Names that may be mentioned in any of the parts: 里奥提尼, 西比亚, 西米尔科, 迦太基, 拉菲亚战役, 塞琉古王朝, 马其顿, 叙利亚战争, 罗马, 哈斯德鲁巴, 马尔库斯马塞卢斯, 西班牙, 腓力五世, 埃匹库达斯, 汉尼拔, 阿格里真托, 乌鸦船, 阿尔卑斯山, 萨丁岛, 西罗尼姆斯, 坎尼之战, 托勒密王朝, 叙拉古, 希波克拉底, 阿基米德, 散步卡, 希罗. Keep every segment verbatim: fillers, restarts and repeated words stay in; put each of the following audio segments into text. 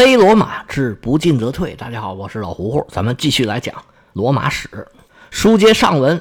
非罗马之不进则退。大家好，我是老胡胡，咱们继续来讲罗马史。书接上文，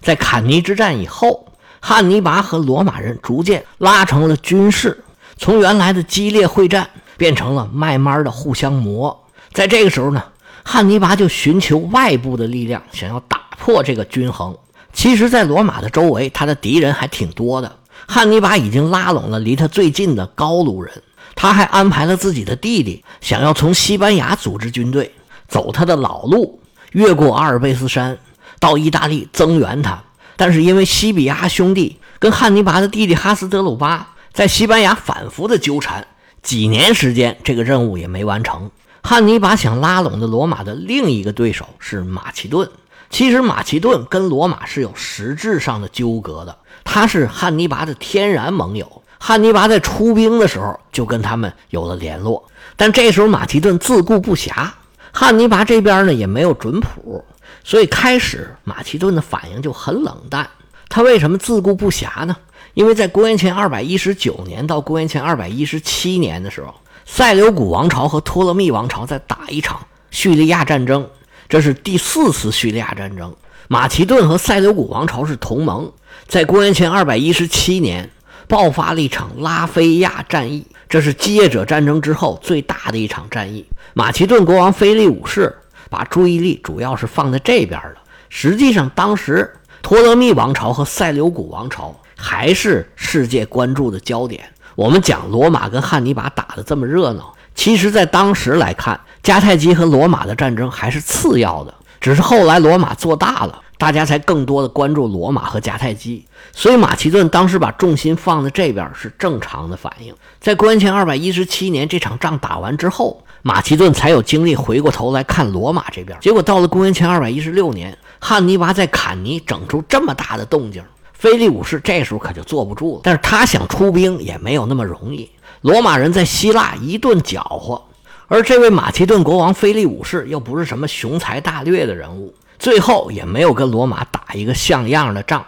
在坎尼之战以后，汉尼拔和罗马人逐渐拉成了军事，从原来的激烈会战变成了慢慢的互相磨。在这个时候呢，汉尼拔就寻求外部的力量，想要打破这个均衡。其实在罗马的周围，他的敌人还挺多的，汉尼拔已经拉拢了离他最近的高卢人，他还安排了自己的弟弟，想要从西班牙组织军队，走他的老路，越过阿尔卑斯山到意大利增援他。但是因为西比亚兄弟跟汉尼拔的弟弟哈斯德鲁巴在西班牙反复的纠缠，几年时间这个任务也没完成。汉尼拔想拉拢的罗马的另一个对手是马其顿。其实马其顿跟罗马是有实质上的纠葛的，他是汉尼拔的天然盟友，汉尼拔在出兵的时候就跟他们有了联络，但这时候马其顿自顾不暇，汉尼拔这边呢也没有准谱，所以开始马其顿的反应就很冷淡。他为什么自顾不暇呢？因为在公元前二百一十九年到公元前二百一十七年的时候，塞琉古王朝和托勒密王朝在打一场叙利亚战争，这是第四次叙利亚战争。马其顿和塞琉古王朝是同盟，在公元前二百一十七年爆发了一场拉菲亚战役，这是继业者战争之后最大的一场战役。马其顿国王腓力五世把注意力主要是放在这边了。实际上当时托勒密王朝和塞琉古王朝还是世界关注的焦点。我们讲罗马跟汉尼拔打得这么热闹，其实在当时来看，迦太基和罗马的战争还是次要的，只是后来罗马做大了，大家才更多的关注罗马和迦太基，所以马其顿当时把重心放在这边是正常的反应。在公元前二百一十七年这场仗打完之后，马其顿才有精力回过头来看罗马这边。结果到了公元前二百一十六年，汉尼拔在坎尼整出这么大的动静，腓力五世这时候可就坐不住了，但是他想出兵也没有那么容易。罗马人在希腊一顿搅和，而这位马其顿国王腓力五世又不是什么雄才大略的人物，最后也没有跟罗马打一个像样的仗，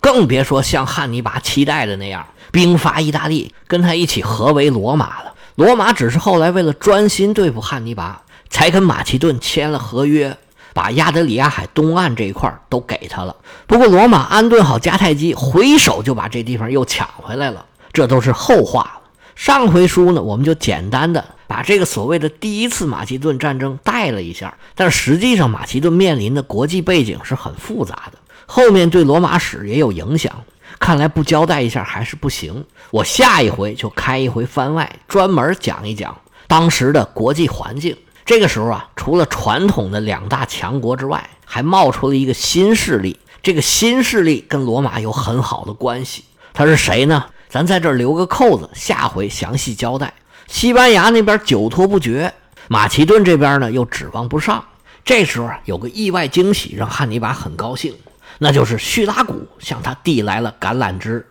更别说像汉尼拔期待的那样兵发意大利跟他一起合围罗马了。罗马只是后来为了专心对付汉尼拔，才跟马其顿签了合约，把亚得里亚海东岸这一块都给他了。不过罗马安顿好迦太基，回手就把这地方又抢回来了，这都是后话了。上回书呢，我们就简单的把这个所谓的第一次马其顿战争带了一下，但实际上马其顿面临的国际背景是很复杂的，后面对罗马史也有影响，看来不交代一下还是不行。我下一回就开一回番外，专门讲一讲当时的国际环境。这个时候啊，除了传统的两大强国之外，还冒出了一个新势力，这个新势力跟罗马有很好的关系。他是谁呢？咱在这儿留个扣子，下回详细交代。西班牙那边久拖不决，马其顿这边呢又指望不上，这时候有个意外惊喜让汉尼拔很高兴，那就是叙拉古向他递来了橄榄枝。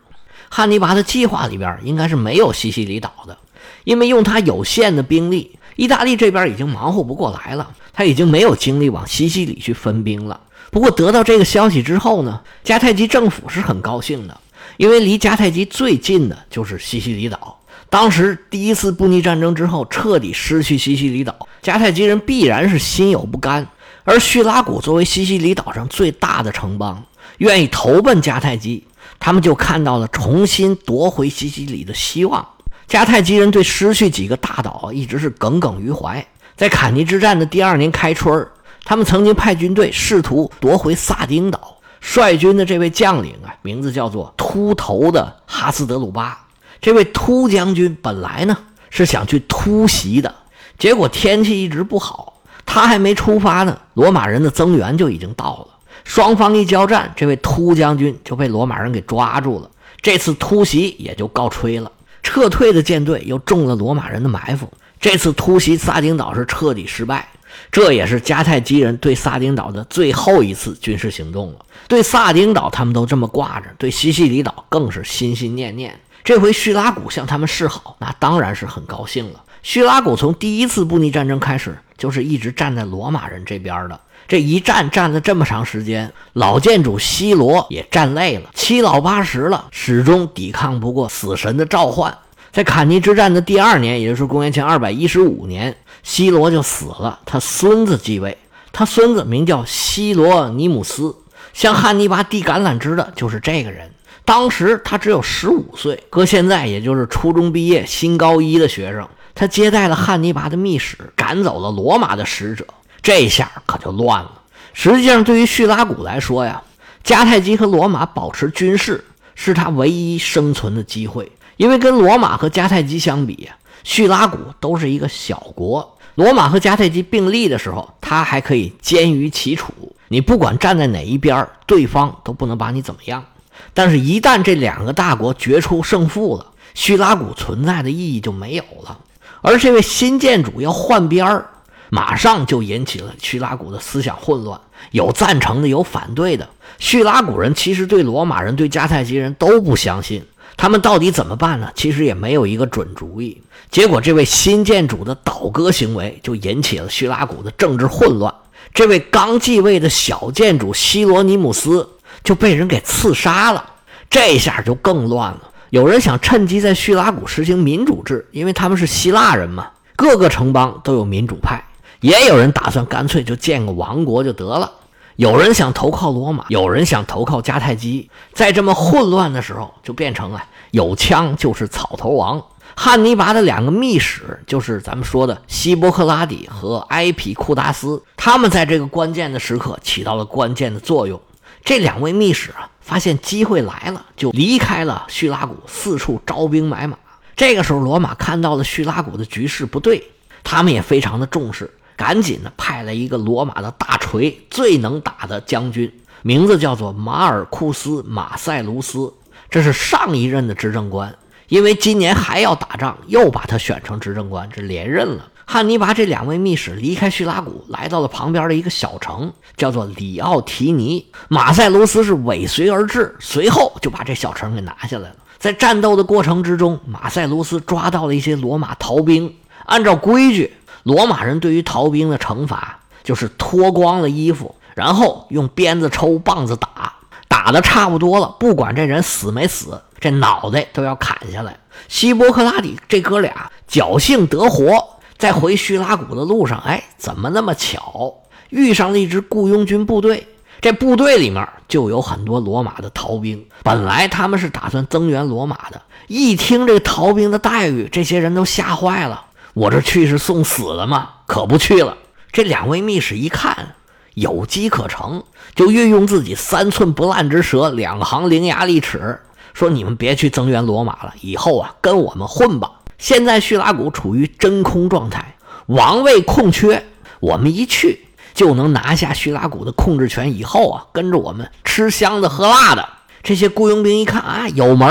汉尼拔的计划里边应该是没有西西里岛的，因为用他有限的兵力，意大利这边已经忙活不过来了，他已经没有精力往西西里去分兵了。不过得到这个消息之后呢，迦太基政府是很高兴的，因为离迦太基最近的就是西西里岛。当时第一次布匿战争之后彻底失去西西里岛，迦太基人必然是心有不甘，而叙拉古作为西西里岛上最大的城邦，愿意投奔迦太基，他们就看到了重新夺回西西里的希望。迦太基人对失去几个大岛一直是耿耿于怀，在坎尼之战的第二年开春，他们曾经派军队试图夺回萨丁岛，率军的这位将领啊，名字叫做秃头的哈斯德鲁巴。这位突将军本来呢是想去突袭的，结果天气一直不好，他还没出发呢，罗马人的增援就已经到了。双方一交战，这位突将军就被罗马人给抓住了，这次突袭也就告吹了。撤退的舰队又中了罗马人的埋伏，这次突袭撒丁岛是彻底失败，这也是迦太基人对撒丁岛的最后一次军事行动了。对撒丁岛他们都这么挂着，对西西里岛更是心心念念。这回叙拉古向他们示好，那当然是很高兴了。叙拉古从第一次布匿战争开始就是一直站在罗马人这边的，这一站站了这么长时间，老建主西罗也站累了，七老八十了，始终抵抗不过死神的召唤。在坎尼之战的第二年，也就是公元前二百一十五年，西罗就死了，他孙子继位，他孙子名叫西罗尼姆斯，像汉尼拔递橄榄枝的就是这个人。当时他只有十五岁，搁现在也就是初中毕业新高一的学生。他接待了汉尼拔的密使，赶走了罗马的使者，这下可就乱了。实际上对于叙拉古来说呀，迦太基和罗马保持军事是他唯一生存的机会，因为跟罗马和迦太基相比，叙拉古都是一个小国。罗马和迦太基并立的时候，他还可以兼于齐楚，你不管站在哪一边，对方都不能把你怎么样。但是一旦这两个大国决出胜负了，叙拉古存在的意义就没有了。而这位新建主要换边，马上就引起了叙拉古的思想混乱，有赞成的，有反对的。叙拉古人其实对罗马人、对迦太基人都不相信，他们到底怎么办呢？其实也没有一个准主意。结果这位新建主的倒戈行为就引起了叙拉古的政治混乱，这位刚继位的小建主西罗尼姆斯就被人给刺杀了，这下就更乱了。有人想趁机在叙拉古实行民主制，因为他们是希腊人嘛，各个城邦都有民主派。也有人打算干脆就建个王国就得了。有人想投靠罗马，有人想投靠迦太基。在这么混乱的时候，就变成了有枪就是草头王。汉尼拔的两个密使，就是咱们说的希波克拉底和埃匹库达斯，他们在这个关键的时刻起到了关键的作用。这两位密使啊，发现机会来了，就离开了叙拉古，四处招兵买马。这个时候罗马看到了叙拉古的局势不对，他们也非常的重视，赶紧的派了一个罗马的大锤，最能打的将军，名字叫做马尔库斯马塞卢斯，这是上一任的执政官，因为今年还要打仗，又把他选成执政官，这连任了。汉尼拔这两位密使离开叙拉古，来到了旁边的一个小城，叫做里奥提尼。马塞卢斯是尾随而至，随后就把这小城给拿下来了。在战斗的过程之中，马塞卢斯抓到了一些罗马逃兵。按照规矩，罗马人对于逃兵的惩罚就是脱光了衣服，然后用鞭子抽，棒子打，打的差不多了，不管这人死没死，这脑袋都要砍下来。希波克拉底这哥俩侥幸得活，在回叙拉古的路上，哎，怎么那么巧，遇上了一支雇佣军部队。这部队里面就有很多罗马的逃兵，本来他们是打算增援罗马的，一听这逃兵的待遇，这些人都吓坏了，我这去是送死了吗？可不去了。这两位密使一看有机可乘，就运用自己三寸不烂之舌，两行伶牙俐齿，说你们别去增援罗马了，以后啊跟我们混吧。现在叙拉古处于真空状态，王位空缺，我们一去就能拿下叙拉古的控制权，以后啊跟着我们吃香的喝辣的。这些雇佣兵一看啊有门，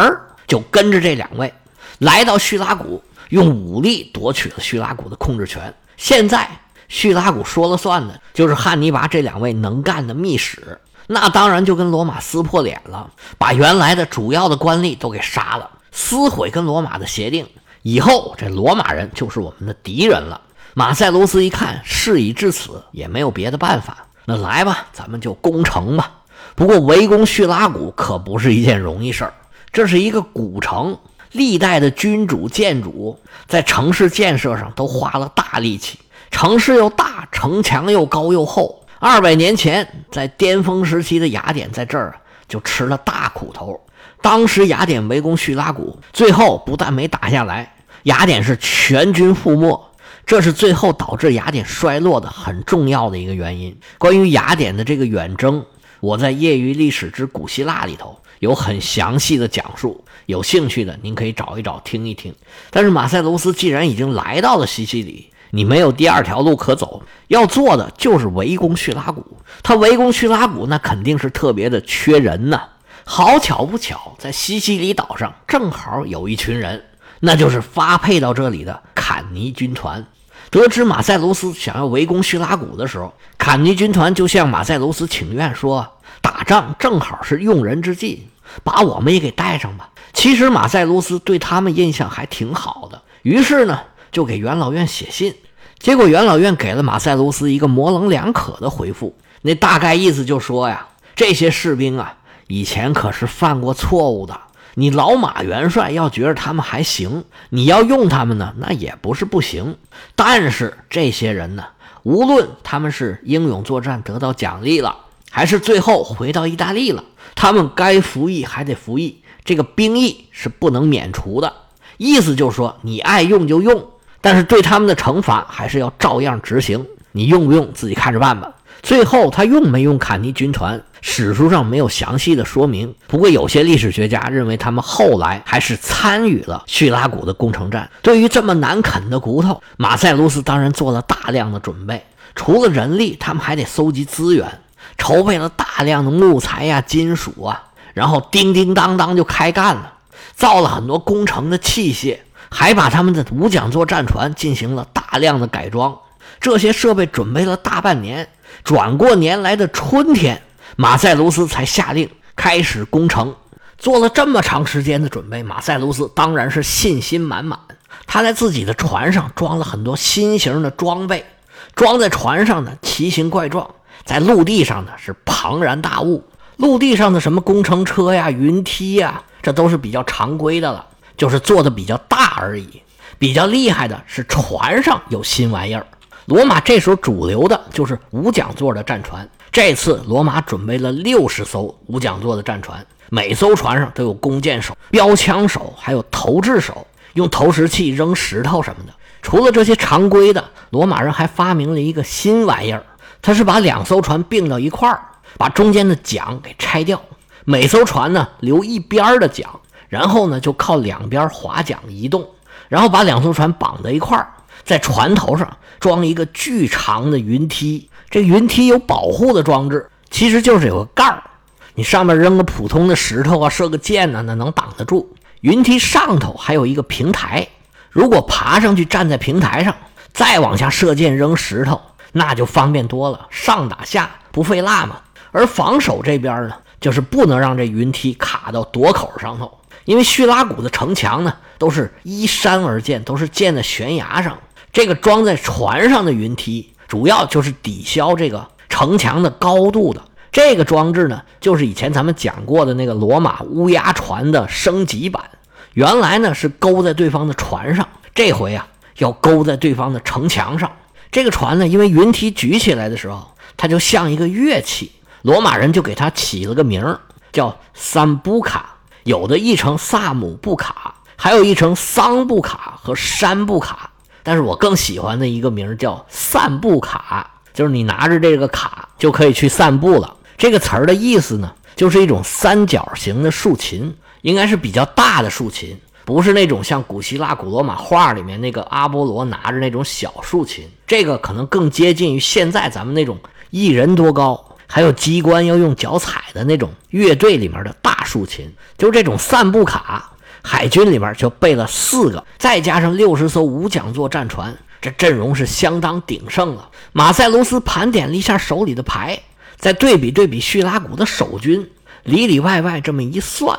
就跟着这两位来到叙拉古，用武力夺取了叙拉古的控制权。现在叙拉古说了算的就是汉尼拔这两位能干的密使，那当然就跟罗马撕破脸了，把原来的主要的官吏都给杀了，撕毁跟罗马的协定，以后这罗马人就是我们的敌人了。马塞卢斯一看事已至此，也没有别的办法，那来吧，咱们就攻城吧。不过围攻叙拉古可不是一件容易事儿，这是一个古城，历代的君主建主在城市建设上都花了大力气，城市又大，城墙又高又厚。二百年前在巅峰时期的雅典在这儿就吃了大苦头，当时雅典围攻叙拉古，最后不但没打下来，雅典是全军覆没，这是最后导致雅典衰落的很重要的一个原因。关于雅典的这个远征，我在业余历史之古希腊里头有很详细的讲述，有兴趣的您可以找一找听一听。但是马塞卢斯既然已经来到了西西里，你没有第二条路可走，要做的就是围攻叙拉古。他围攻叙拉古那肯定是特别的缺人呐、啊。好巧不巧，在西西里岛上正好有一群人，那就是发配到这里的坎尼军团。得知马塞卢斯想要围攻叙拉古的时候，坎尼军团就向马塞卢斯请愿说，打仗正好是用人之际，把我们也给带上吧。其实马塞卢斯对他们印象还挺好的，于是呢就给元老院写信，结果元老院给了马塞卢斯一个模棱两可的回复，那大概意思就说呀，这些士兵啊以前可是犯过错误的，你老马元帅要觉得他们还行，你要用他们呢，那也不是不行。但是这些人呢，无论他们是英勇作战得到奖励了，还是最后回到意大利了，他们该服役还得服役，这个兵役是不能免除的。意思就是说，你爱用就用，但是对他们的惩罚还是要照样执行，你用不用自己看着办吧。最后他用没用坎尼军团，史书上没有详细的说明，不过有些历史学家认为他们后来还是参与了叙拉古的攻城战。对于这么难啃的骨头，马塞卢斯当然做了大量的准备，除了人力，他们还得搜集资源，筹备了大量的木材呀、啊、金属啊，然后叮叮当当就开干了，造了很多工程的器械，还把他们的无桨座战船进行了大量的改装。这些设备准备了大半年，转过年来的春天，马塞卢斯才下令开始攻城。做了这么长时间的准备，马塞卢斯当然是信心满满。他在自己的船上装了很多新型的装备，装在船上呢奇形怪状，在陆地上呢是庞然大物。陆地上的什么工程车呀、云梯呀，这都是比较常规的了，就是做的比较大而已。比较厉害的是船上有新玩意儿。罗马这时候主流的就是无桨座的战船，这次罗马准备了六十艘无桨座的战船，每艘船上都有弓箭手、标枪手，还有投掷手，用投石器扔石头什么的。除了这些常规的，罗马人还发明了一个新玩意儿，他是把两艘船并到一块儿，把中间的桨给拆掉，每艘船呢留一边的桨，然后呢就靠两边划桨移动，然后把两艘船绑在一块儿，在船头上装一个巨长的云梯。这云梯有保护的装置，其实就是有个盖儿，你上面扔个普通的石头啊、射个箭啊，那能挡得住。云梯上头还有一个平台，如果爬上去站在平台上，再往下射箭扔石头，那就方便多了，上打下不费蜡嘛。而防守这边呢，就是不能让这云梯卡到垛口上头，因为叙拉古的城墙呢都是依山而建，都是建在悬崖上。这个装在船上的云梯主要就是抵消这个城墙的高度的。这个装置呢，就是以前咱们讲过的那个罗马乌鸦船的升级版，原来呢是勾在对方的船上，这回啊要勾在对方的城墙上。这个船呢，因为云梯举起来的时候它就像一个乐器，罗马人就给它起了个名叫三布卡，有的译成萨姆布卡，还有译成桑布卡和山布卡，但是我更喜欢的一个名叫散步卡，就是你拿着这个卡就可以去散步了。这个词儿的意思呢，就是一种三角形的竖琴，应该是比较大的竖琴，不是那种像古希腊古罗马画里面那个阿波罗拿着那种小竖琴，这个可能更接近于现在咱们那种一人多高还有机关要用脚踩的那种乐队里面的大竖琴。就是这种散步卡，海军里面就备了四个，再加上六十艘无桨座战船，这阵容是相当鼎盛了。马塞卢斯盘点了一下手里的牌，再对比对比叙拉古的守军，里里外外这么一算，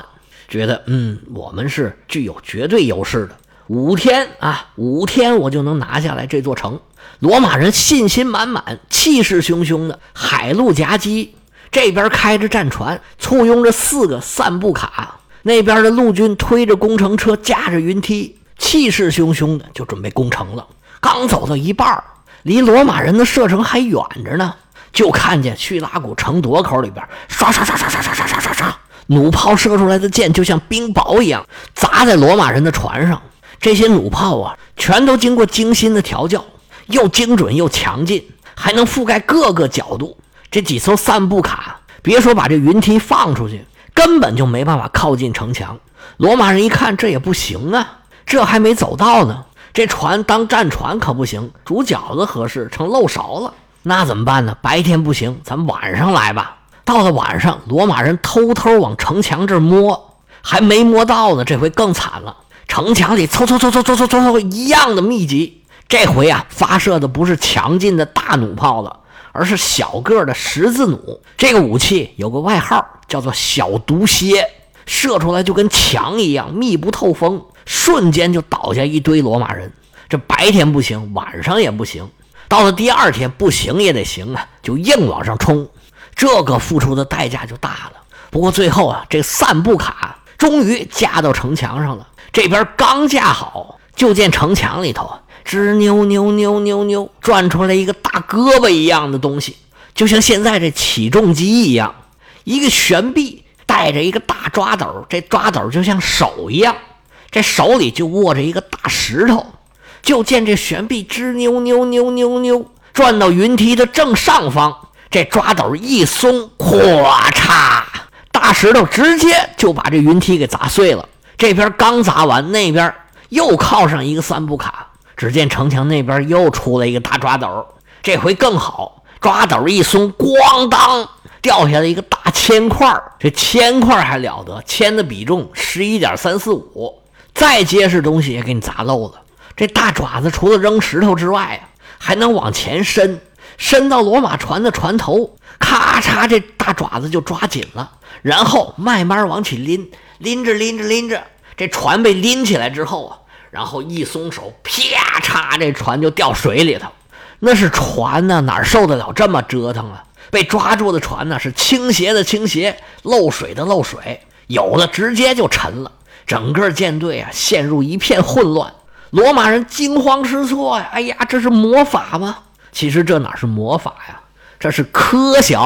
觉得嗯，我们是具有绝对优势的。五天啊，五天我就能拿下来这座城。罗马人信心满满，气势汹汹的，海陆夹击，这边开着战船，簇拥着四个散步卡，那边的陆军推着工程车，架着云梯，气势汹汹的就准备攻城了。刚走到一半，离罗马人的射程还远着呢，就看见叙拉古城垛口里边刷刷刷刷刷刷刷刷刷，弩炮射出来的箭就像冰雹一样砸在罗马人的船上。这些弩炮啊，全都经过精心的调教，又精准又强劲，还能覆盖各个角度。这几艘散步卡，别说把这云梯放出去，根本就没办法靠近城墙。罗马人一看这也不行啊，这还没走到呢，这船当战船可不行，煮饺子合适成漏勺了。那怎么办呢？白天不行，咱们晚上来吧。到了晚上，罗马人偷偷往城墙这摸，还没摸到呢，这回更惨了。城墙里嗖嗖嗖嗖嗖嗖嗖一样的密集，这回啊发射的不是强劲的大弩炮了，而是小个的十字弩。这个武器有个外号叫做小毒蝎，射出来就跟墙一样密不透风，瞬间就倒下一堆罗马人。这白天不行，晚上也不行，到了第二天不行也得行啊，就硬往上冲，这个付出的代价就大了。不过最后啊，这散步卡终于架到城墙上了。这边刚架好，就见城墙里头吱扭扭扭扭扭转出来一个大胳膊一样的东西，就像现在这起重机一样，一个悬臂带着一个大抓斗，这抓斗就像手一样，这手里就握着一个大石头。就见这悬臂吱扭扭扭扭扭转到云梯的正上方，这抓斗一松，哗嚓，大石头直接就把这云梯给砸碎了。这边刚砸完，那边又靠上一个三步卡，只见城墙那边又出了一个大抓斗，这回更好，抓斗一松，咣当掉下了一个大铅块。这铅块还了得，铅的比重 十一点三四五， 再结实东西也给你砸漏了。这大爪子除了扔石头之外啊，还能往前伸，伸到罗马船的船头，咔嚓，这大爪子就抓紧了，然后慢慢往起拎，拎着拎着拎着，这船被拎起来之后啊，然后一松手，啪嚓，这船就掉水里头。那是船呢、啊、哪受得了这么折腾啊，被抓住的船呢、啊、是倾斜的倾斜，漏水的漏水，有的直接就沉了。整个舰队啊陷入一片混乱，罗马人惊慌失措呀、啊、哎呀，这是魔法吗？其实这哪是魔法呀，这是科学。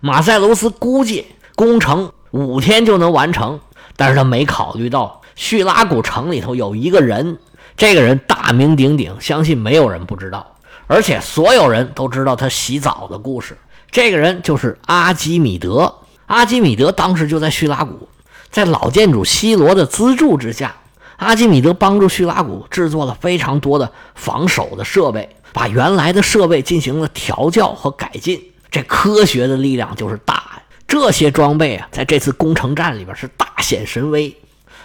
马塞卢斯估计工程五天就能完成，但是他没考虑到叙拉古城里头有一个人，这个人大名鼎鼎，相信没有人不知道，而且所有人都知道他洗澡的故事。这个人就是阿基米德。阿基米德当时就在叙拉古，在老建筑希罗的资助之下，阿基米德帮助叙拉古制作了非常多的防守的设备，把原来的设备进行了调教和改进。这科学的力量就是大，这些装备啊，在这次攻城战里边是大显神威，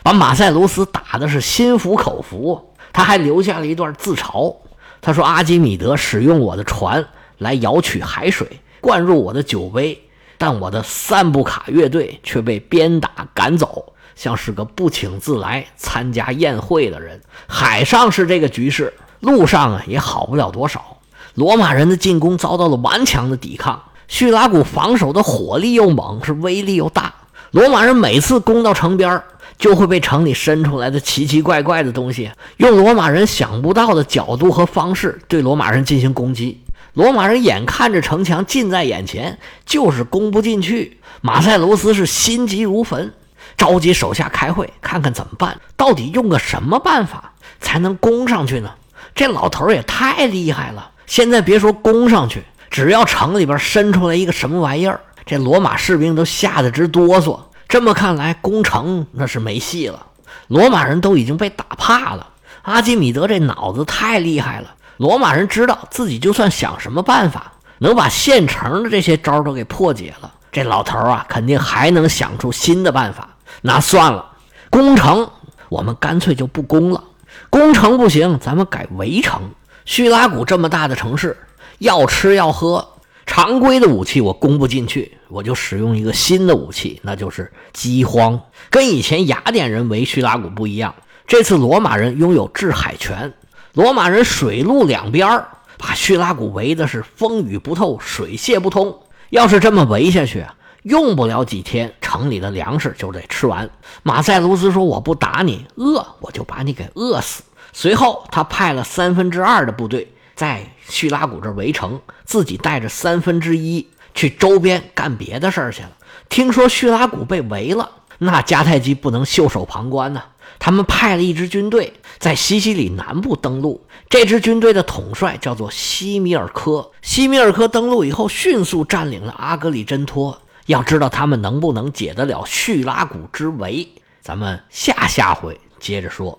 把马塞卢斯打的是心服口服。他还留下了一段自嘲，他说：“阿基米德使用我的船来舀取海水，灌入我的酒杯，但我的散布卡乐队却被鞭打赶走，像是个不请自来参加宴会的人。”海上是这个局势，路上啊也好不了多少，罗马人的进攻遭到了顽强的抵抗，叙拉古防守的火力又猛，是威力又大。罗马人每次攻到城边，就会被城里伸出来的奇奇怪怪的东西，用罗马人想不到的角度和方式对罗马人进行攻击。罗马人眼看着城墙近在眼前，就是攻不进去。马塞卢斯是心急如焚，召集手下开会，看看怎么办，到底用个什么办法才能攻上去呢？这老头也太厉害了，现在别说攻上去，只要城里边伸出来一个什么玩意儿，这罗马士兵都吓得直哆嗦。这么看来，攻城那是没戏了，罗马人都已经被打怕了。阿基米德这脑子太厉害了，罗马人知道自己就算想什么办法能把现成的这些招都给破解了，这老头啊肯定还能想出新的办法。那算了，攻城我们干脆就不攻了，攻城不行，咱们改围城。叙拉古这么大的城市，要吃要喝，常规的武器我攻不进去，我就使用一个新的武器，那就是饥荒。跟以前雅典人围叙拉古不一样，这次罗马人拥有制海权，罗马人水陆两边把叙拉古围的是风雨不透，水泄不通。要是这么围下去，用不了几天，城里的粮食就得吃完。马塞卢斯说：“我不打你，饿我就把你给饿死。”随后他派了三分之二的部队在叙拉古这围城，自己带着三分之一去周边干别的事儿去了。听说叙拉古被围了，那迦太基不能袖手旁观啊，他们派了一支军队在西西里南部登陆，这支军队的统帅叫做西米尔科。西米尔科登陆以后，迅速占领了阿格里真托。要知道他们能不能解得了叙拉古之围，咱们下下回接着说。